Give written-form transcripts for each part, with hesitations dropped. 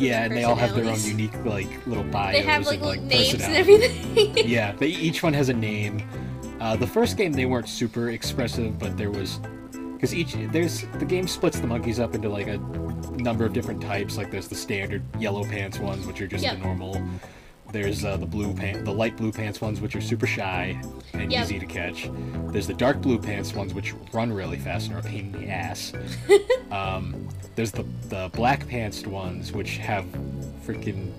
Yeah, and they all have their own unique, like, little bios. They have, like, little names and everything. Yeah, each one has a name. The first game, they weren't super expressive, but there was... Because the game splits the monkeys up into, like, a number of different types. Like, there's the standard yellow pants ones, which are just the normal. There's the light blue pants ones, which are super shy and easy to catch. There's the dark blue pants ones, which run really fast and are a pain in the ass. There's the black pants ones, which have freaking...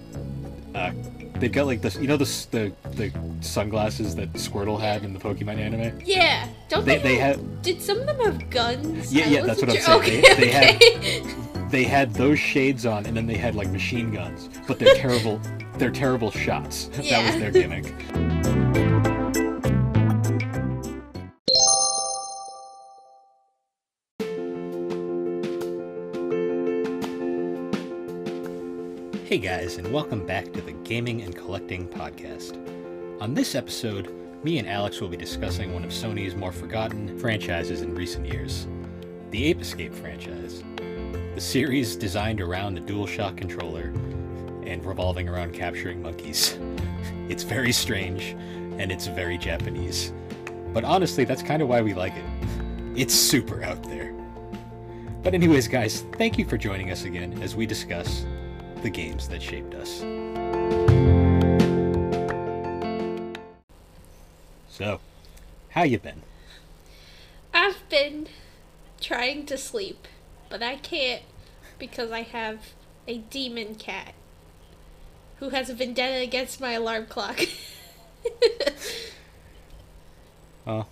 they've got, like, the sunglasses that Squirtle had in the Pokemon anime? Yeah. Don't they have... Did some of them have guns? Yeah, that's what I'm saying. Okay, They had those shades on, and then they had, like, machine guns. But they're terrible... They're terrible shots. Yeah. That was their gimmick. Hey guys, and welcome back to the Gaming and Collecting Podcast. On this episode, me and Alex will be discussing one of Sony's more forgotten franchises in recent years, the Ape Escape franchise. The series designed around the DualShock controller and revolving around capturing monkeys. It's very strange, and it's very Japanese. But honestly, that's kind of why we like it. It's super out there. But anyways, guys, thank you for joining us again as we discuss the games that shaped us. So, how you been? I've been trying to sleep, but I can't because I have a demon cat who has a vendetta against my alarm clock. Oh,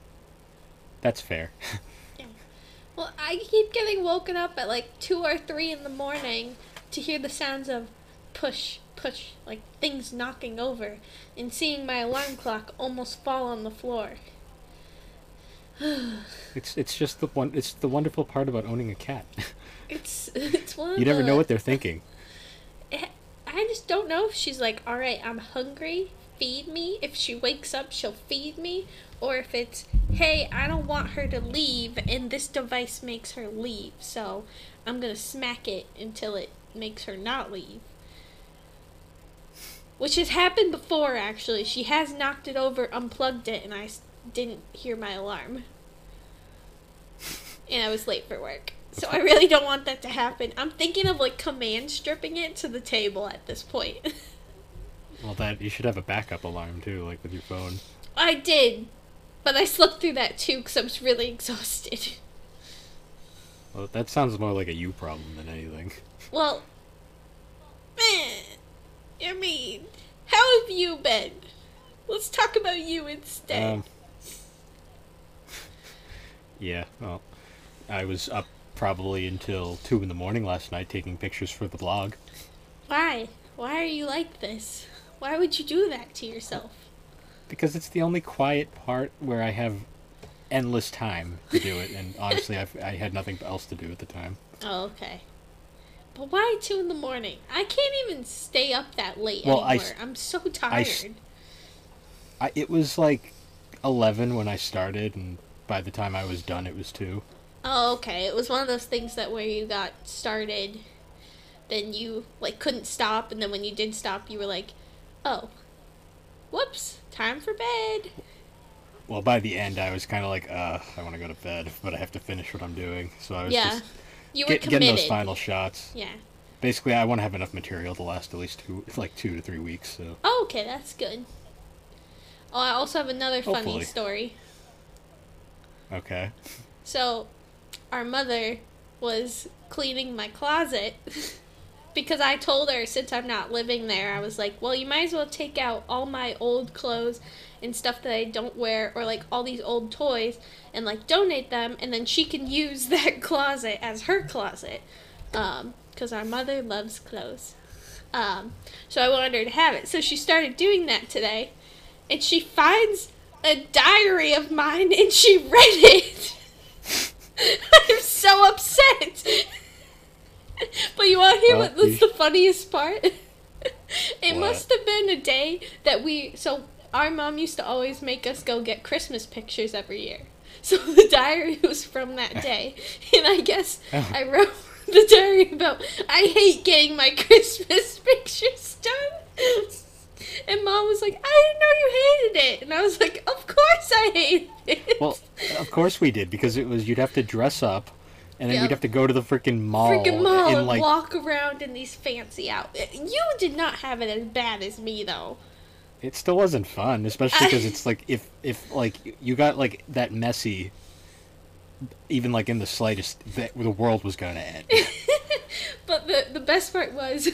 that's fair. Yeah. Well, I keep getting woken up at like 2 or 3 in the morning to hear the sounds of push, like things knocking over, and seeing my alarm clock almost fall on the floor. It's just the wonderful part about owning a cat. It's one of... You never know what they're thinking. I just don't know if she's like, alright, I'm hungry, feed me. If she wakes up, she'll feed me. Or if it's, hey, I don't want her to leave, and this device makes her leave, so I'm gonna smack it until it makes her not leave. Which has happened before, actually. She has knocked it over, unplugged it, and I didn't hear my alarm. And I was late for work. So I really don't want that to happen. I'm thinking of, like, command stripping it to the table at this point. Well, you should have a backup alarm, too, like, with your phone. I did. But I slept through that, too, because I was really exhausted. Well, that sounds more like a you problem than anything. Well, I mean, how have you been? Let's talk about you instead. Yeah, well, I was up probably until 2 in the morning last night taking pictures for the blog. Why? Why are you like this? Why would you do that to yourself? Because it's the only quiet part where I have endless time to do it, and honestly, I had nothing else to do at the time. Oh, okay. But why 2 in the morning? I can't even stay up that late anymore. I'm so tired. It was like 11 when I started, and by the time I was done, it was 2. Oh, okay. It was one of those things that where you got started, then you, like, couldn't stop, and then when you did stop, you were like, oh, whoops, time for bed. Well, by the end, I was kind of like, I want to go to bed, but I have to finish what I'm doing. So I was just getting those final shots. Yeah. Basically, I want to have enough material to last at least 2 to 3 weeks, so. Oh, okay, that's good. Oh, I also have another funny story. Okay. So... Our mother was cleaning my closet because I told her since I'm not living there, I was like, well, you might as well take out all my old clothes and stuff that I don't wear, or like all these old toys, and like donate them, and then she can use that closet as her closet, because our mother loves clothes. So I wanted her to have it. So she started doing that today, and she finds a diary of mine, and she read it. I'm so upset. But you want to hear what's the funniest part? It must have been a day that our mom used to always make us go get Christmas pictures every year. So the diary was from that day. And I guess I wrote the diary about I hate getting my Christmas pictures done. And Mom was like, I didn't know you hated it. And I was like, of course I hated it. Well, of course we did, because it was, you'd have to dress up, and then we'd have to go to the freaking mall and like, walk around in these fancy outfits. You did not have it as bad as me, though. It still wasn't fun, especially because it's like, if like you got like that messy, even like in the slightest, that the world was going to end. But the best part was,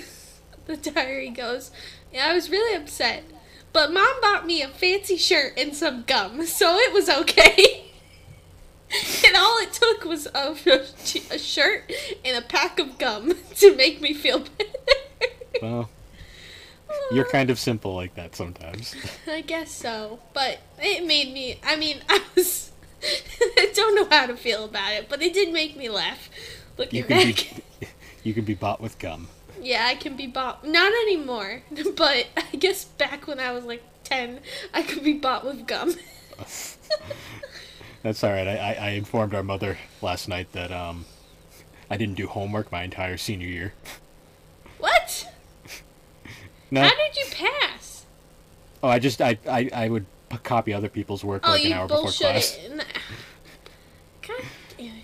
the diary goes, yeah, I was really upset, but Mom bought me a fancy shirt and some gum, so it was okay. And all it took was a shirt and a pack of gum to make me feel better. Well, you're kind of simple like that sometimes. I guess so, but it made me, I mean, I don't know how to feel about it, but it did make me laugh, looking back. You can be bought with gum. Yeah, I can be bought, not anymore, but I guess back when I was like 10, I could be bought with gum. That's alright, I informed our mother last night that I didn't do homework my entire senior year. What? No. How did you pass? Oh, I would copy other people's work an hour before class. Oh, you bullshit. God damn it.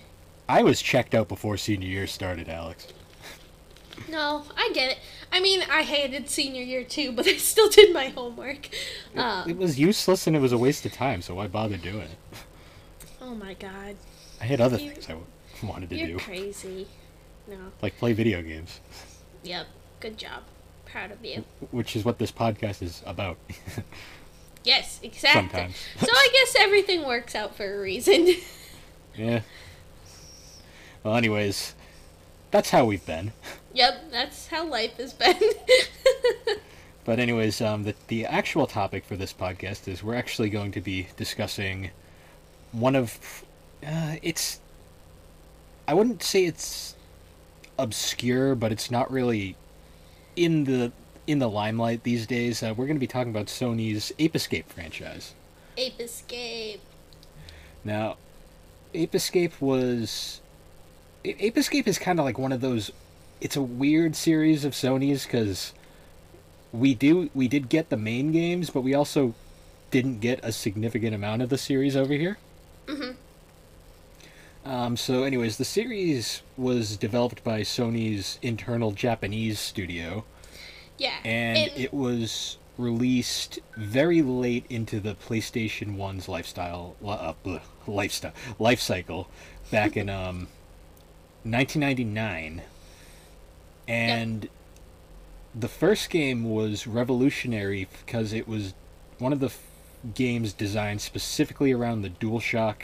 I was checked out before senior year started, Alex. No, I get it. I mean, I hated senior year too, but I still did my homework. It was useless and it was a waste of time, so why bother doing it? Oh my god. I had other things I wanted to do. You're crazy. No. Like play video games. Yep. Good job. Proud of you. Which is what this podcast is about. Yes, exactly. Sometimes. So I guess everything works out for a reason. Yeah. Well, anyways, that's how we've been. Yep, that's how life has been. But anyways, the actual topic for this podcast is we're actually going to be discussing one of... I wouldn't say it's obscure, but it's not really in the limelight these days. We're going to be talking about Sony's Ape Escape franchise. Ape Escape. Now, Ape Escape is kind of like one of those... It's a weird series of Sony's, because we did get the main games, but we also didn't get a significant amount of the series over here. Mm-hmm. So anyways, the series was developed by Sony's internal Japanese studio. Yeah. And it was released very late into the PlayStation 1's life cycle back in 1999. And the first game was revolutionary because it was one of the games designed specifically around the DualShock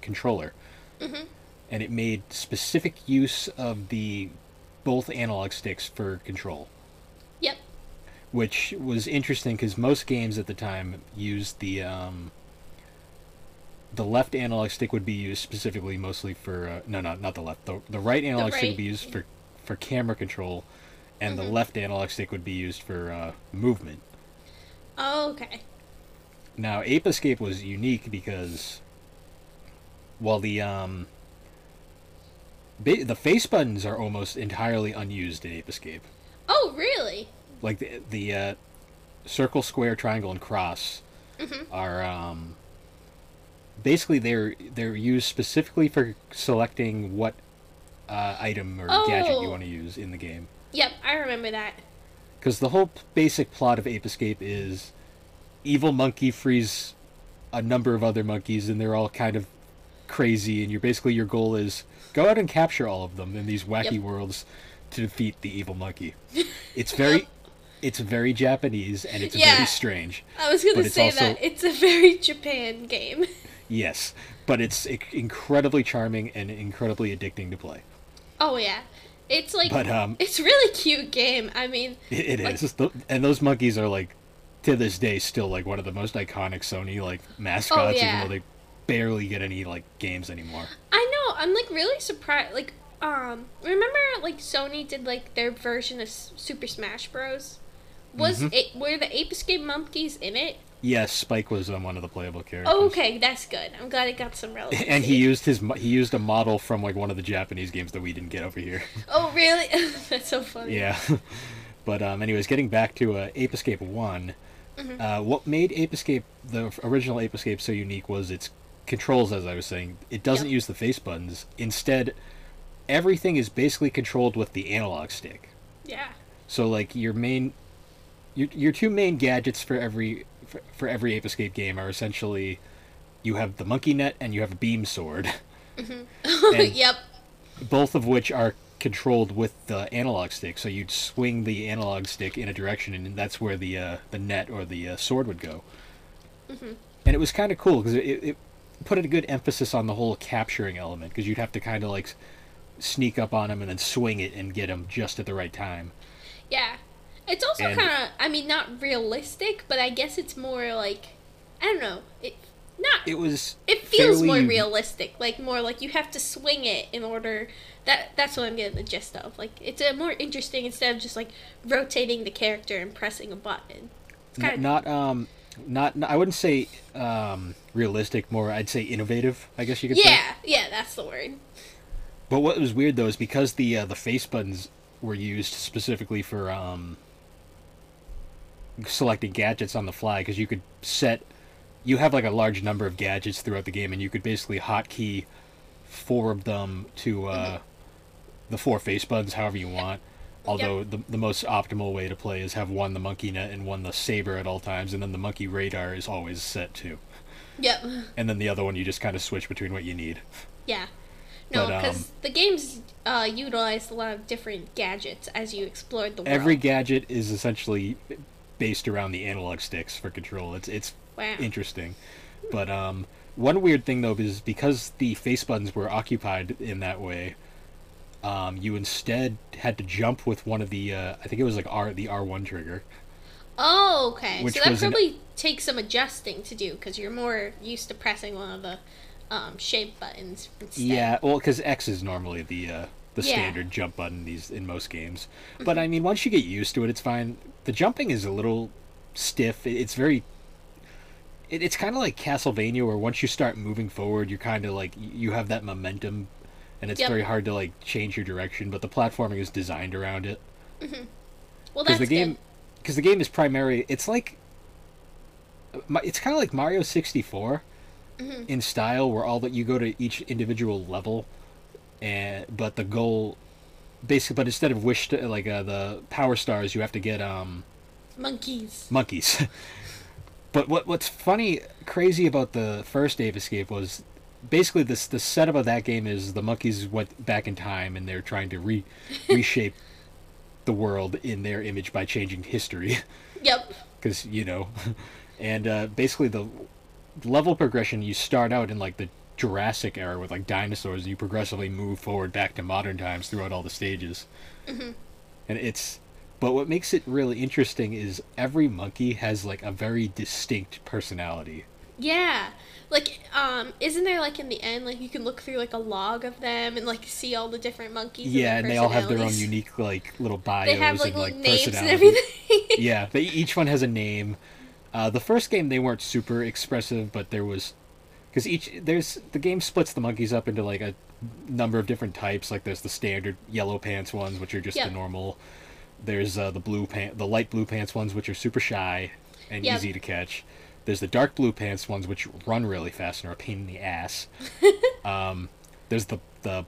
controller. Mm-hmm. And it made specific use of both analog sticks for control. Yep. Which was interesting because most games at the time used the left analog stick would be used specifically mostly for... not the left. The right analog stick would be used for camera control, and mm-hmm. the left analog stick would be used for movement. Oh, okay. Now, Ape Escape was unique because, well, the face buttons are almost entirely unused in Ape Escape. Oh, really? Like, the circle, square, triangle, and cross mm-hmm. are, basically, they're used specifically for selecting what item or gadget you want to use in the game. Yep, I remember that. Because the whole basic plot of Ape Escape is evil monkey frees a number of other monkeys, and they're all kind of crazy, and your goal is go out and capture all of them in these wacky worlds to defeat the evil monkey. It's very Japanese, and it's very strange. I was going to say that. It's a very Japan game. Yes, but it's incredibly charming and incredibly addicting to play. Oh, yeah. It's like, it's a really cute game. I mean... It is. And those monkeys are, like, to this day, still, like, one of the most iconic Sony, like, mascots, even though they barely get any, like, games anymore. I know. I'm, like, really surprised. Like, remember, like, Sony did, like, their version of Super Smash Bros.? Was mm-hmm. Were the Ape Escape monkeys in it? Yes, Spike was one of the playable characters. Oh, okay, that's good. I'm glad it got some relevance. And he used a model from like one of the Japanese games that we didn't get over here. Oh, really? That's so funny. Yeah. But anyways, getting back to Ape Escape 1, mm-hmm. What made Ape Escape, the original Ape Escape, so unique was its controls, as I was saying. It doesn't use the face buttons. Instead, everything is basically controlled with the analog stick. Yeah. So like your two main gadgets for every Ape Escape game are essentially, you have the monkey net and you have a beam sword. Mm-hmm. Yep. Both of which are controlled with the analog stick, so you'd swing the analog stick in a direction, and that's where the net or the sword would go. Mm-hmm. And it was kind of cool because it put a good emphasis on the whole capturing element, because you'd have to kind of like sneak up on him and then swing it and get him just at the right time. Yeah, it's also kind of, I mean, not realistic, but I guess it's more like, I don't know, it feels fairly... more realistic, like more like you have to swing it in order. That's what I'm getting the gist of. Like, it's a more interesting, instead of just like rotating the character and pressing a button. It's kind of not I wouldn't say realistic, more I'd say innovative, I guess you could say. Yeah, that's the word. But what was weird though is because the face buttons were used specifically for selecting gadgets on the fly, because you could you have like a large number of gadgets throughout the game, and you could basically hotkey 4 of them to mm-hmm. the 4 face buttons however you want. Although the most optimal way to play is have one the monkey net and one the saber at all times, and then the monkey radar is always set to. Yep. And then the other one you just kind of switch between what you need. Yeah. No, because the games utilized a lot of different gadgets as you explored the world. Every gadget is essentially based around the analog sticks for control. It's wow. Interesting. But one weird thing though is because the face buttons were occupied in that way, you instead had to jump with one of the I think it was like the R1 trigger. Oh, okay. So that probably takes some adjusting to do, because you're more used to pressing one of the shape buttons instead. Yeah, well, because X is normally the standard jump button in most games. Mm-hmm. But I mean, once you get used to it, it's fine. The jumping is a little stiff. It's very. It's kind of like Castlevania, where once you start moving forward, you're kind of like you have that momentum, and it's very hard to like change your direction. But the platforming is designed around it. Mm-hmm. Well, that's good. Because the game is primarily, it's kind of like Mario 64 mm-hmm. in style, where all that you go to each individual level, but the goal, basically, but instead of the power stars, you have to get monkeys. But what's crazy about the first Ape Escape was basically the setup of that game is the monkeys went back in time and they're trying to reshape the world in their image by changing history. Yep. Because, and basically the level progression, you start out in like the Jurassic era with like dinosaurs, and you progressively move forward back to modern times throughout all the stages. Mm-hmm. And it's... But what makes it really interesting is every monkey has, like, a very distinct personality. Yeah. Like, isn't there, like, in the end, like, you can look through, like, a log of them and, like, see all the different monkeys? Yeah, and they all have their own unique, like, little bios. They have, like names and everything. Yeah, each one has a name. The first game, they weren't super expressive, but there was... Because the game splits the monkeys up into, like, a number of different types. Like, there's the standard yellow pants ones, which are just the normal... There's the light blue pants ones, which are super shy and easy to catch. There's the dark blue pants ones, which run really fast and are a pain in the ass. There's the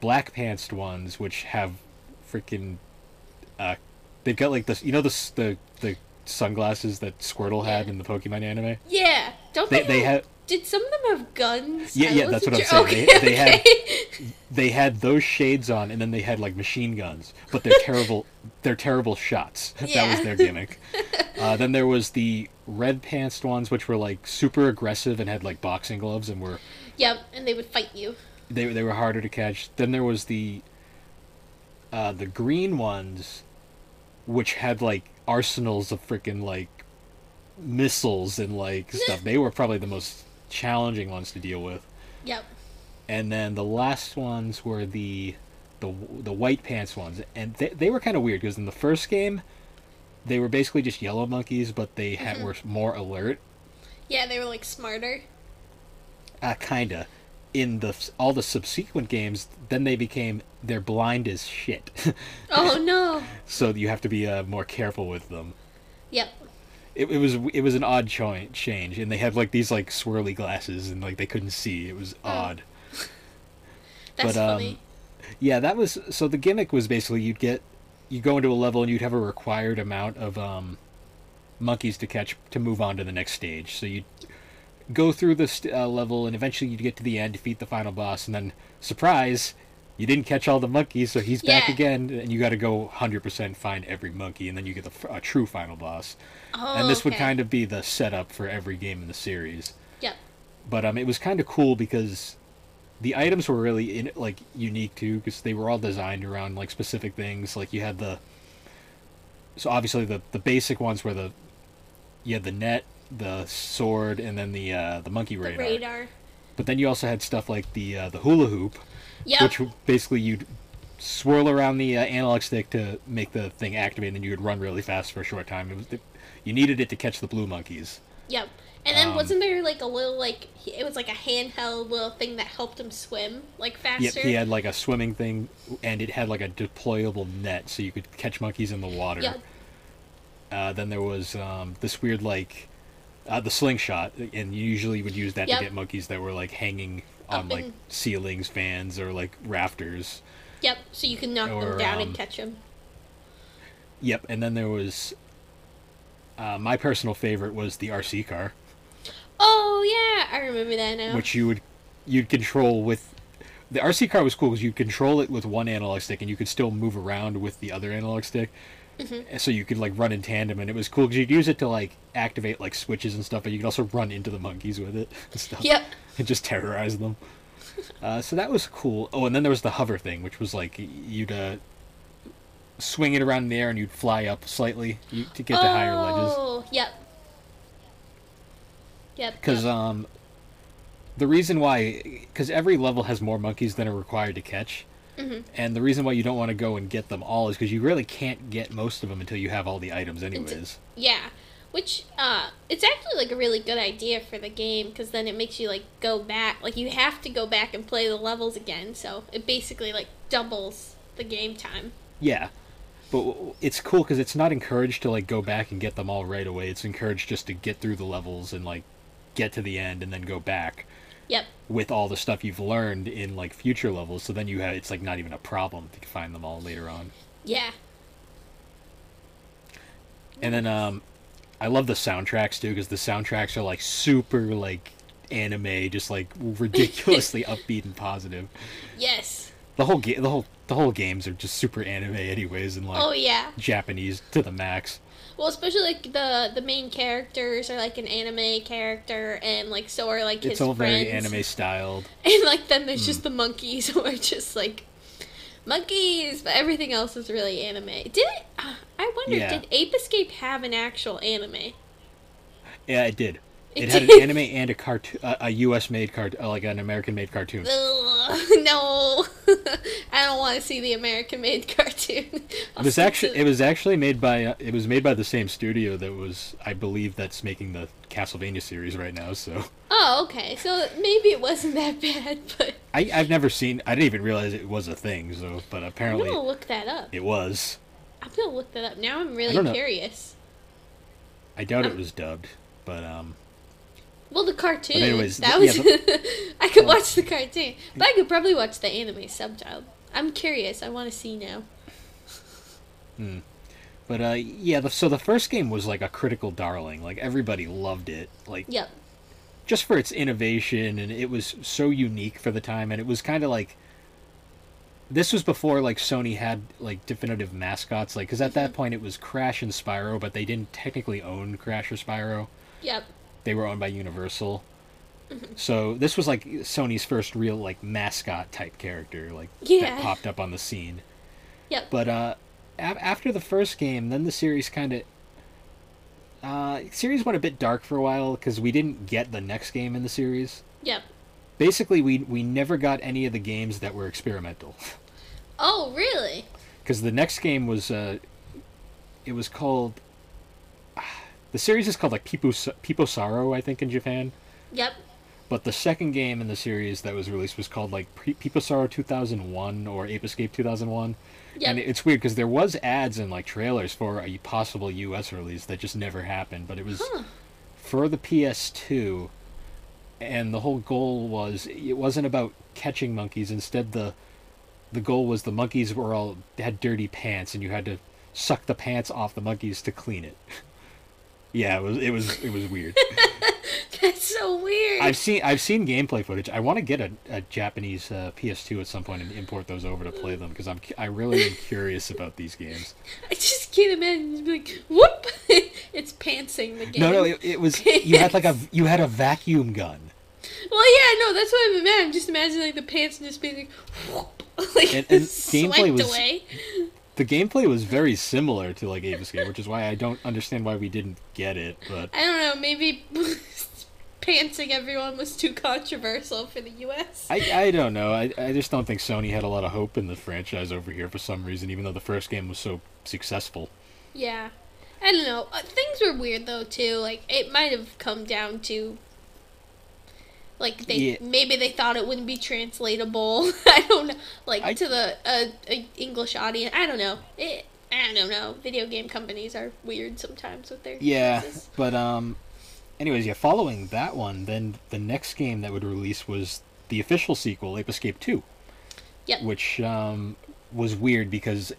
black pants ones, which have freaking... they've got like this... You know the sunglasses that Squirtle had in the Pokemon anime? Yeah. Don't they have... Did some of them have guns? Yeah, that's what I'm saying. Okay, they had those shades on, and then they had like machine guns, but they're terrible. They're terrible shots. Yeah. That was their gimmick. Then there was the red pants ones, which were like super aggressive and had like boxing gloves and were. Yep, and they would fight you. They were harder to catch. Then there was the green ones, which had like arsenals of freaking like missiles and like stuff. They were probably the most challenging ones to deal with. Yep. And then the last ones were the white pants ones, and they were kind of weird, because in the first game they were basically just yellow monkeys, but they mm-hmm. were more alert. Yeah, they were like smarter. Kinda. In all the subsequent games, then they became, they're blind as shit. Oh no! So you have to be more careful with them. Yep. It was an odd change, and they had like these like swirly glasses, and like they couldn't see. It was odd. That's funny. Yeah, that was, so the gimmick was basically you go into a level and you'd have a required amount of monkeys to catch to move on to the next stage. So you'd go through this level, and eventually you'd get to the end, defeat the final boss, and then, surprise, you didn't catch all the monkeys, so he's back again, and you got to go 100% find every monkey, and then you get the true final boss. Oh, and this would kind of be the setup for every game in the series. Yep. But it was kind of cool because the items were really unique too, because they were all designed around like specific things. Like you had so obviously the basic ones were you had the net, the sword, and then the monkey radar. The radar. But then you also had stuff like the hula hoop, which basically you'd swirl around the analog stick to make the thing activate, and then you would run really fast for a short time. You needed it to catch the blue monkeys. Yep. And then wasn't there, like, a little, like, it was, like, a handheld little thing that helped him swim, like, faster? Yep, he had, like, a swimming thing, and it had, like, a deployable net, so you could catch monkeys in the water. Yep. Then there was this weird, like, the slingshot, and you usually would use that to get monkeys that were, like, hanging on, like, ceilings, fans, or, like, rafters. Yep, so you can knock them down and catch them. Yep, and then there was, my personal favorite was the RC car. Oh yeah, I remember that now. Which you'd control with the RC car was cool because you'd control it with one analog stick and you could still move around with the other analog stick. Mm-hmm. So you could like run in tandem, and it was cool because you'd use it to like activate like switches and stuff, but you could also run into the monkeys with it and stuff. Yep. And just terrorize them. So that was cool. Oh, and then there was the hover thing, which was like you'd swing it around in the air and you'd fly up slightly to get to higher ledges. Oh, yep. Yep. Because the reason why, because every level has more monkeys than are required to catch, and the reason why you don't want to go and get them all is because you really can't get most of them until you have all the items anyways. Yeah, which it's actually like a really good idea for the game, because then it makes you like go back, like you have to go back and play the levels again, so it basically like doubles the game time. Yeah. But it's cool because it's not encouraged to like go back and get them all right away. It's encouraged just to get through the levels and like get to the end and then go back. Yep. With all the stuff you've learned in like future levels, so then you have, it's like not even a problem to find them all later on. Yeah. And then I love the soundtracks too, because the soundtracks are like super like anime, just like ridiculously upbeat and positive. Yes. The whole games are just super anime anyways, and like Japanese to the max. Well, especially like the main characters are like an anime character, and like so are like his friends. It's all very anime styled. And like then there's just the monkeys who are just like monkeys, but everything else is really anime. Did Ape Escape have an actual anime? Yeah, it did. It had an anime and a cartoon, a U.S.-made cartoon, like an American-made cartoon. Ugh, no, I don't want to see the American-made cartoon. It was made by the same studio that was, I believe, that's making the Castlevania series right now. So. Oh, okay. So maybe it wasn't that bad, but I've never seen. I didn't even realize it was a thing. So, but apparently, I'm gonna look that up. It was. I'm gonna look that up now. I'm really curious. I doubt it was dubbed, but Well, the cartoon. Anyways, I could watch the cartoon, but I could probably watch the anime subtitle. I'm curious. I want to see now. But so the first game was like a critical darling. Like everybody loved it. Like just for its innovation, and it was so unique for the time. And it was kind of like, this was before like Sony had like definitive mascots. Like because at that point it was Crash and Spyro, but they didn't technically own Crash or Spyro. Yep. They were owned by Universal. So this was like Sony's first real like mascot type character that popped up on the scene. Yep. But after the first game, then the series went a bit dark for a while because we didn't get the next game in the series. Yep. Basically we never got any of the games that were experimental. Oh, really? Cuz the next game was it was called The series is called like Pipo Saro, I think, in Japan. Yep. But the second game in the series that was released was called like Pipo Saro 2001 or Ape Escape 2001. Yep. And it's weird because there was ads and like trailers for a possible US release that just never happened, but it was for the PS2. And the whole goal was, it wasn't about catching monkeys. Instead, the goal was the monkeys were all had dirty pants, and you had to suck the pants off the monkeys to clean it. Yeah, it was weird. That's so weird. I've seen gameplay footage. I want to get a Japanese PS2 at some point and import those over to play them because I really am curious about these games. I just can't imagine like whoop, it's pantsing the game. No, it was pants. You had like a vacuum gun. Well, yeah, no, that's what I'm imagining. I'm just imagining like the pants just being like whoop, like and swept away. The gameplay was very similar to like Ape Escape, which is why I don't understand why we didn't get it. But I don't know, maybe pantsing everyone was too controversial for the U.S. I don't know. I just don't think Sony had a lot of hope in the franchise over here for some reason, even though the first game was so successful. Yeah, I don't know. Things were weird though too. Like it might have come down to like maybe they thought it wouldn't be translatable. I don't know. To the English audience. I don't know. I don't know. Video game companies are weird sometimes with their choices. But anyways, yeah, following that one, then the next game that would release was the official sequel, Ape Escape 2. Yep. Which was weird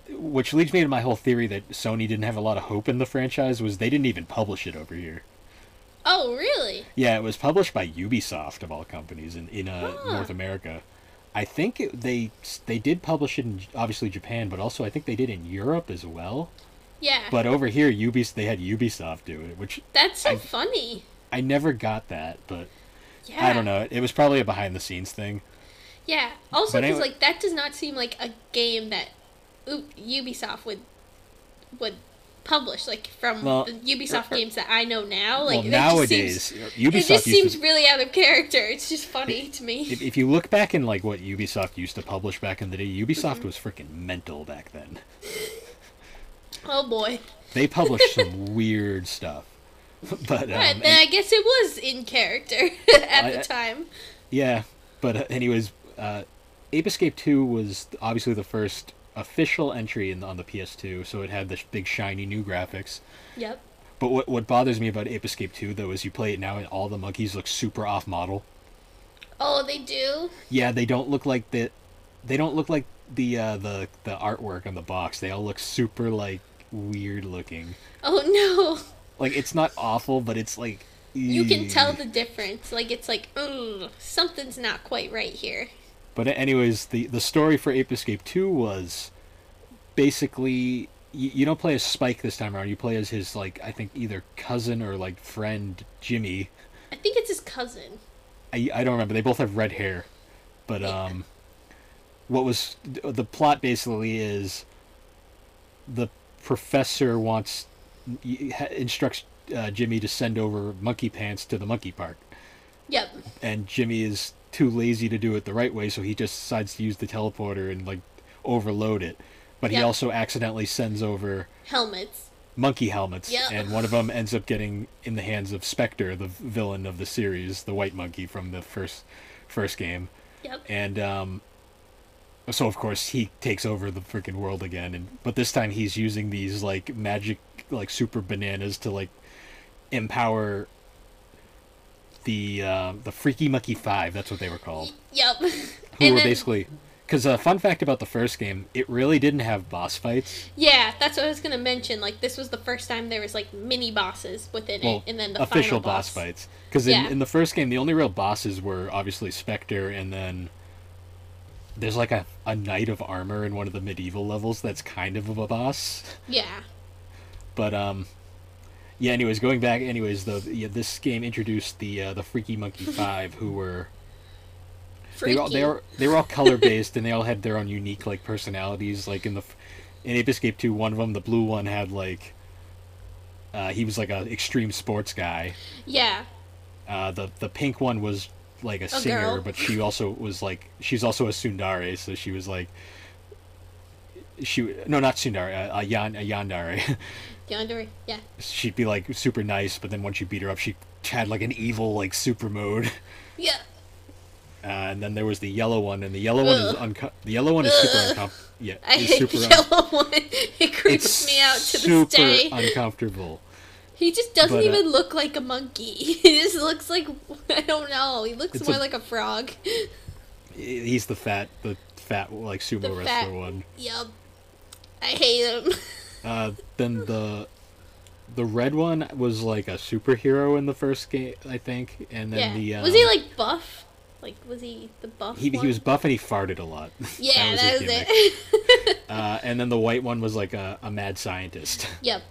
which leads me to my whole theory that Sony didn't have a lot of hope in the franchise was they didn't even publish it over here. Oh, really? Yeah, it was published by Ubisoft, of all companies, in North America. I think they did publish it in, obviously, Japan, but also I think they did in Europe as well. Yeah. But over here, they had Ubisoft do it, which... That's so funny. I never got that, but yeah. I don't know. It was probably a behind-the-scenes thing. Yeah. Also, because like, that does not seem like a game that Ubisoft would published like from the Ubisoft games that I know now. Like nowadays, it just seems really out of character. It's just funny to me. If you look back in like what Ubisoft used to publish back in the day, Ubisoft was freaking mental back then. Oh boy, they published some weird stuff. But right, then I guess it was in character at the time. Yeah, but anyways, Ape Escape 2 was obviously the first official entry on the PS2, so it had this big shiny new graphics. Yep. But what bothers me about Ape Escape 2 though is you play it now and all the monkeys look super off model. Oh, they do? Yeah, they don't look like the artwork on the box. They all look super like weird looking. Oh no. Like it's not awful, but it's like you can tell the difference. Like it's like something's not quite right here. But anyways, the story for Ape Escape 2 was basically you don't play as Spike this time around. You play as his like I think either cousin or like friend Jimmy. I think it's his cousin. I don't remember. They both have red hair. But yeah. What was the plot basically is the professor instructs Jimmy to send over monkey pants to the monkey park. Yep. And Jimmy is too lazy to do it the right way, so he just decides to use the teleporter and like overload it, but yep. He also accidentally sends over monkey helmets. Yep. And one of them ends up getting in the hands of Spectre, the villain of the series, the white monkey from the first game. Yep. And so of course he takes over the freaking world again, but this time he's using these like magic like super bananas to like empower the Freaky Monkey 5, that's what they were called. Yep. Because a fun fact about the first game, it really didn't have boss fights. Yeah, that's what I was going to mention. Like, this was the first time there was, like, mini-bosses within it, and then the official final boss fights. Because in the first game, the only real bosses were, obviously, Spectre, and then there's, like, a knight of armor in one of the medieval levels that's kind of a boss. Yeah. But, yeah, anyways, going back, this game introduced the Freaky Monkey 5, who were... Freaky. They were all color-based, and they all had their own unique, like, personalities. Like, in Ape Escape 2, one of them, the blue one, had, like... he was, like, an extreme sports guy. Yeah. The pink one was, like, a singer, girl. But she also was, like... She's also a tsundere, so she was, like... No, not tsundere, a yandere. Ganondorf, yeah. She'd be like super nice, but then once you beat her up, she had like an evil like super mode. Yeah. And then there was the yellow one, and the yellow one is super uncomfortable. Yeah, I hate the yellow one. It creeps me out to this day. Super uncomfortable. He just doesn't even look like a monkey. He just looks like, I don't know. He looks more like a frog. He's the fat like sumo wrestler one. Yep. I hate him. Then the red one was like a superhero in the first game, I think. And then the was he like buff? Like, was he the buff one? He was buff and he farted a lot. Yeah, that was it. And then the white one was like a mad scientist. Yep.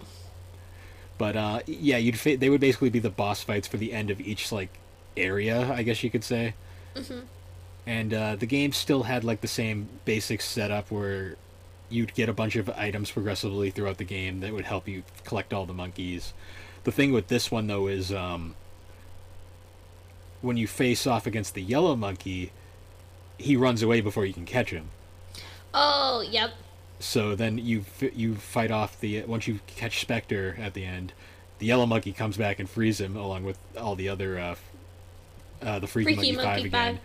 But yeah, they would basically be the boss fights for the end of each like area, I guess you could say. Mm-hmm. And the game still had like the same basic setup where you'd get a bunch of items progressively throughout the game that would help you collect all the monkeys. The thing with this one though is when you face off against the yellow monkey, he runs away before you can catch him. Oh, yep. So then you fight off once you catch Spectre at the end, the yellow monkey comes back and frees him along with all the other the Freaky Monkey Five again.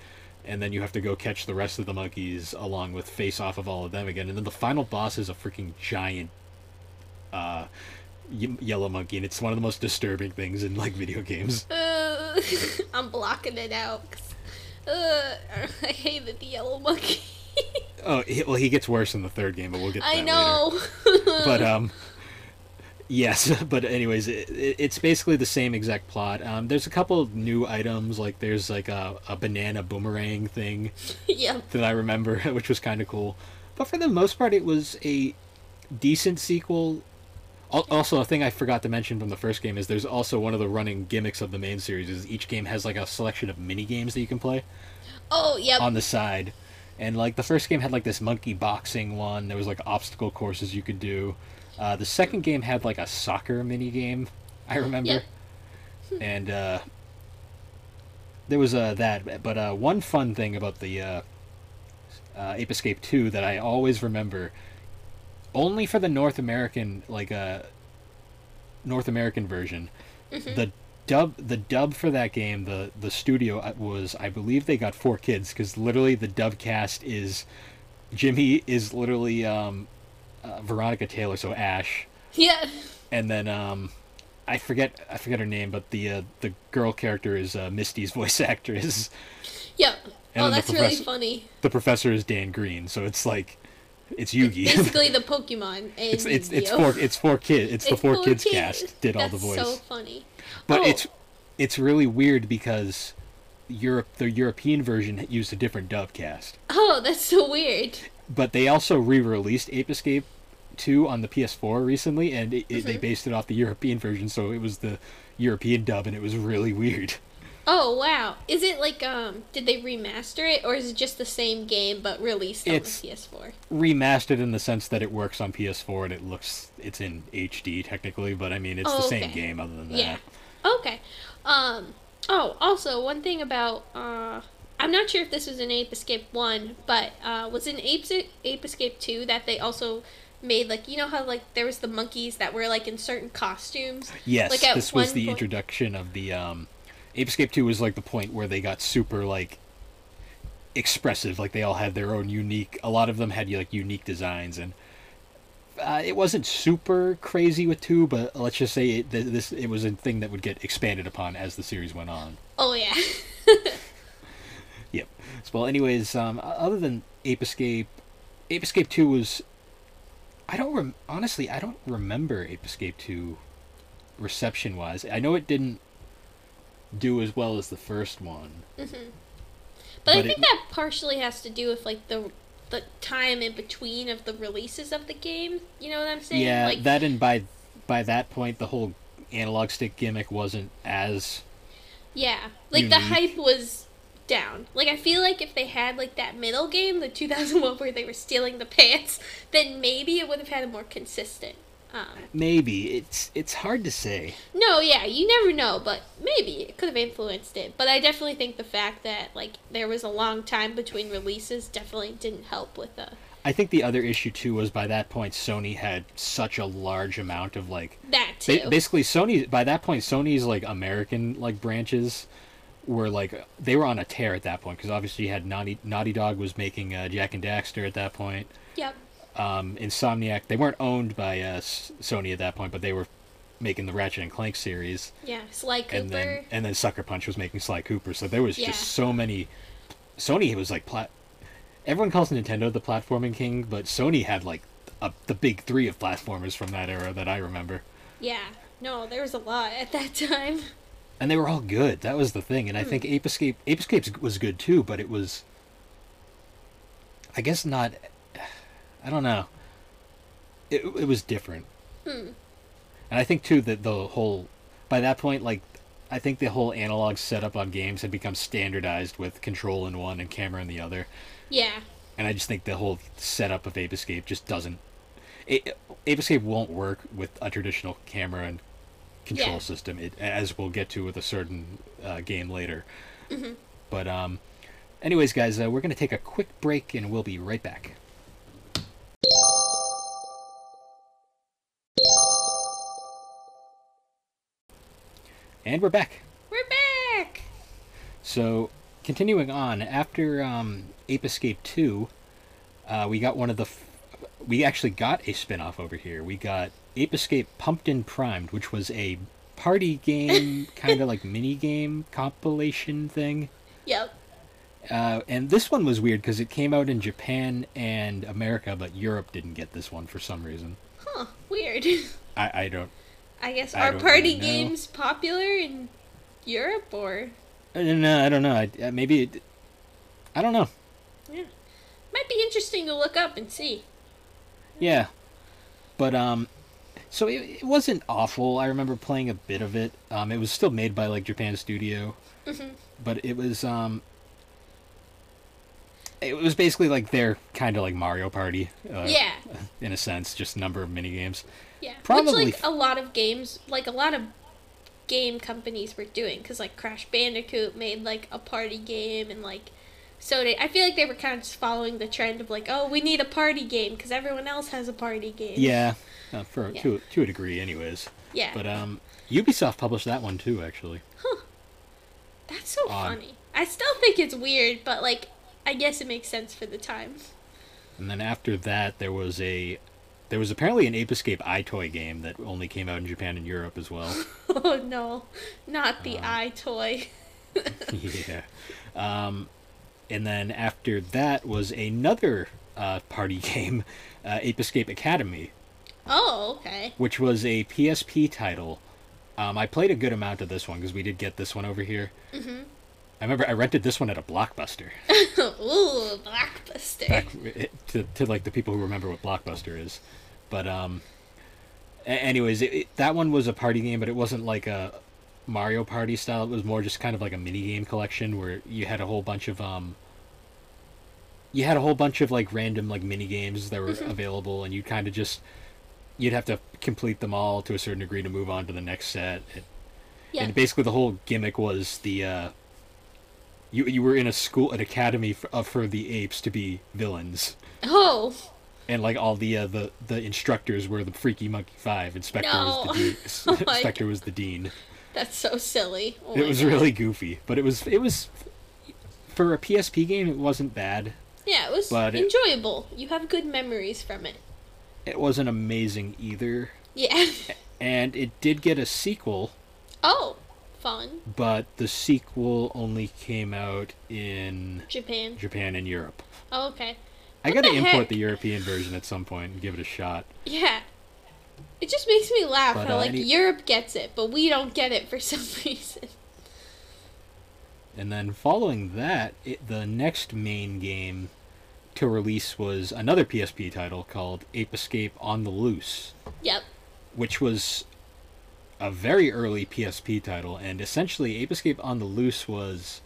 And then you have to go catch the rest of the monkeys along with face off of all of them again. And then the final boss is a freaking giant yellow monkey, and it's one of the most disturbing things in like video games. I'm blocking it out. I hated the yellow monkey. Oh, well, he gets worse in the third game, but we'll get to that later. I know. But, yes, but anyways, it's basically the same exact plot. There's a couple of new items, like there's like a banana boomerang thing that I remember, which was kind of cool. But for the most part, it was a decent sequel. Also, a thing I forgot to mention from the first game is there's also one of the running gimmicks of the main series is each game has like a selection of mini-games that you can play. Oh, yeah. On the side. And, like, the first game had, like, this monkey boxing one. There was, like, obstacle courses you could do. The second game had, like, a soccer mini-game, I remember. Yep. And, there was, that. But, one fun thing about the, Ape Escape 2 that I always remember, only for the North American, like, North American version, mm-hmm. The dub for that game, the studio was, I believe they got Four Kids, because literally the dub cast is, Jimmy is literally Veronica Taylor, so Ash. Yeah. And then I forget her name, but the girl character is Misty's voice actress. Yeah. And that's really funny. The professor is Dan Green, so it's like it's Yugi. It's basically the Pokemon. It's four kids. It's the four kids cast did all the voice. That's so funny. But it's really weird because the European version used a different dub cast. Oh, that's so weird. But they also re-released Ape Escape 2 on the PS4 recently, and they based it off the European version, so it was the European dub, and it was really weird. Oh, wow. Is it like, did they remaster it, or is it just the same game but released on the PS4? Remastered in the sense that it works on PS4 and it's in HD technically, but I mean, it's the same game other than that. Yeah. Okay. Also, one thing about, I'm not sure if this was in Ape Escape 1, but, was in Ape Escape 2 that they also made, like, you know how, like, there was the monkeys that were, like, in certain costumes? Yes, like this was the introduction of the, Ape Escape 2 was, like, the point where they got super, like, expressive. Like, they all had their own unique, a lot of them had, like, unique designs, and it wasn't super crazy with 2, but let's just say it was a thing that would get expanded upon as the series went on. Oh, yeah. Yep. So, well, anyways, other than Ape Escape 2 was, honestly, I don't remember Ape Escape 2 reception-wise. I know it didn't do as well as the first one. Mm-hmm. But I think that partially has to do with, like, the time in between of the releases of the game. You know what I'm saying? Yeah, like, that, and by that point, the whole analog stick gimmick wasn't as unique. The hype was down. Like, I feel like if they had, like, that middle game, the 2001 where they were stealing the pants, then maybe it would have had a more consistent maybe. It's hard to say. No, yeah, you never know, but maybe it could have influenced it. But I definitely think the fact that, like, there was a long time between releases definitely didn't help with the I think the other issue too was by that point Sony had such a large amount of like that too. Basically, Sony by that point Sony's like American like branches were like they were on a tear at that point because obviously you had Naughty Dog was making Jack and Daxter at that point. Yep. Insomniac, they weren't owned by Sony at that point, but they were making the Ratchet and Clank series. Yeah, Sly Cooper. And then Sucker Punch was making Sly Cooper. So there was just so many. Sony was like everyone calls Nintendo the platforming king, but Sony had like the big three of platformers from that era that I remember. Yeah, no, there was a lot at that time. And they were all good. That was the thing. And I think Ape Escape was good too, but it was, I guess not. I don't know. It was different. Hmm. And I think too that the whole by that point, like I think the whole analog setup on games had become standardized with control in one and camera in the other. Yeah. And I just think the whole setup of Ape Escape just doesn't. Ape Escape won't work with a traditional camera and control system, as we'll get to with a certain game later. Mm-hmm. But anyways, guys, we're going to take a quick break and we'll be right back. And we're back. We're back! So, continuing on, after Ape Escape 2, we actually got a spin-off over here. We got Ape Escape Pumped and Primed, which was a party game, kind of like mini-game compilation thing. Yep. And this one was weird because it came out in Japan and America, but Europe didn't get this one for some reason. Huh, weird. I don't... I guess are party games popular in Europe or? No, I don't know. I don't know. Yeah, might be interesting to look up and see. Yeah, but so it wasn't awful. I remember playing a bit of it. It was still made by like Japan Studio, but it was basically like their kind of like Mario Party. In a sense, just number of mini games. Yeah, probably. Which, like, a lot of game companies were doing, because, like, Crash Bandicoot made, like, a party game, and, like, so I feel like they were kind of just following the trend of, like, oh, we need a party game, because everyone else has a party game. Yeah, to a degree, anyways. Yeah. But, Ubisoft published that one, too, actually. Huh. That's so funny. I still think it's weird, but, like, I guess it makes sense for the time. And then after that, there was apparently an Ape Escape iToy game that only came out in Japan and Europe as well. Oh, no. Not the iToy. Yeah. And then after that was another party game, Ape Escape Academy. Oh, okay. Which was a PSP title. I played a good amount of this one because we did get this one over here. Mm-hmm. I remember I rented this one at a Blockbuster. Ooh, Blockbuster. Back to like the people who remember what Blockbuster is. But anyways, that one was a party game, but it wasn't like a Mario Party style. It was more just kind of like a mini game collection where you had a whole bunch of like random like mini games that were available, and you kind of just you'd have to complete them all to a certain degree to move on to the next set. And basically the whole gimmick was the You were in a school, an academy for the apes to be villains. Oh. And like all the instructors were the Freaky Monkey Five, and Spectre was the dean. That's so silly. Oh, it was really goofy, but it was for a PSP game. It wasn't bad. Yeah, it was enjoyable. You have good memories from it. It wasn't amazing either. Yeah. And it did get a sequel. Oh. Fun. But the sequel only came out in Japan and Europe. Oh, okay. I gotta import the European version at some point and give it a shot. Yeah. It just makes me laugh how like Europe gets it, but we don't get it for some reason. And then following that, the next main game to release was another PSP title called Ape Escape on the Loose. Yep. Which was a very early PSP title, and essentially Ape Escape on the Loose was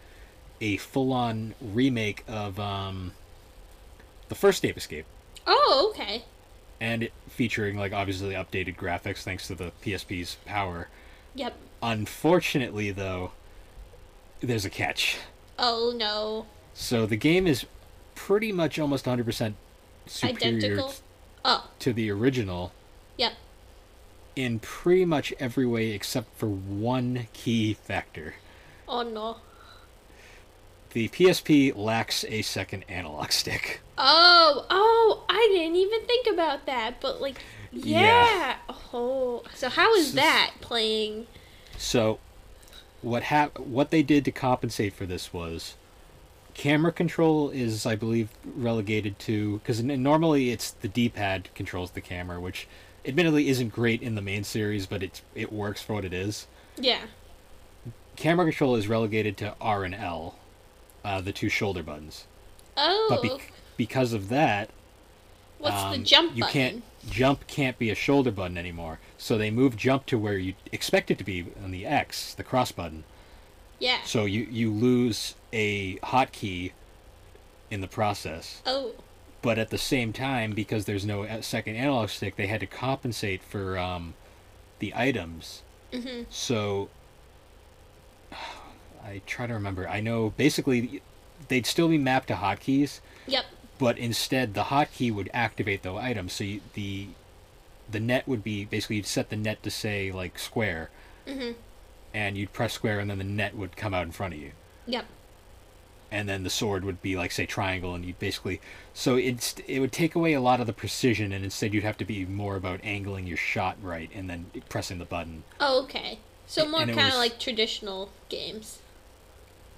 a full-on remake of the first Ape Escape. Oh, okay. And featuring, like, obviously updated graphics thanks to the PSP's power. Yep. Unfortunately, though, there's a catch. Oh, no. So the game is pretty much almost 100% superior to the original. Yep. In pretty much every way except for one key factor. Oh no. The PSP lacks a second analog stick. Oh, I didn't even think about that, but like, yeah. Oh, so how is that playing? So, what they did to compensate for this was, camera control is, I believe, relegated to, because normally it's the D-pad controls the camera, which admittedly isn't great in the main series, but it works for what it is. Yeah. Camera control is relegated to R and L. The two shoulder buttons. Oh. But because of that... What's the jump button? Jump can't be a shoulder button anymore. So they move jump to where you expect it to be on the X, the cross button. Yeah. So you lose a hotkey in the process. Oh. But at the same time, because there's no second analog stick, they had to compensate for the items. Mm-hmm. So... I try to remember. I know, basically, they'd still be mapped to hotkeys. Yep. But instead, the hotkey would activate the item. So the net would be, basically, you'd set the net to, say, like, square. Mm-hmm. And you'd press square, and then the net would come out in front of you. Yep. And then the sword would be, like, say, triangle, and you'd basically... So it would take away a lot of the precision, and instead you'd have to be more about angling your shot right and then pressing the button. Oh, okay. So more kind of like traditional games.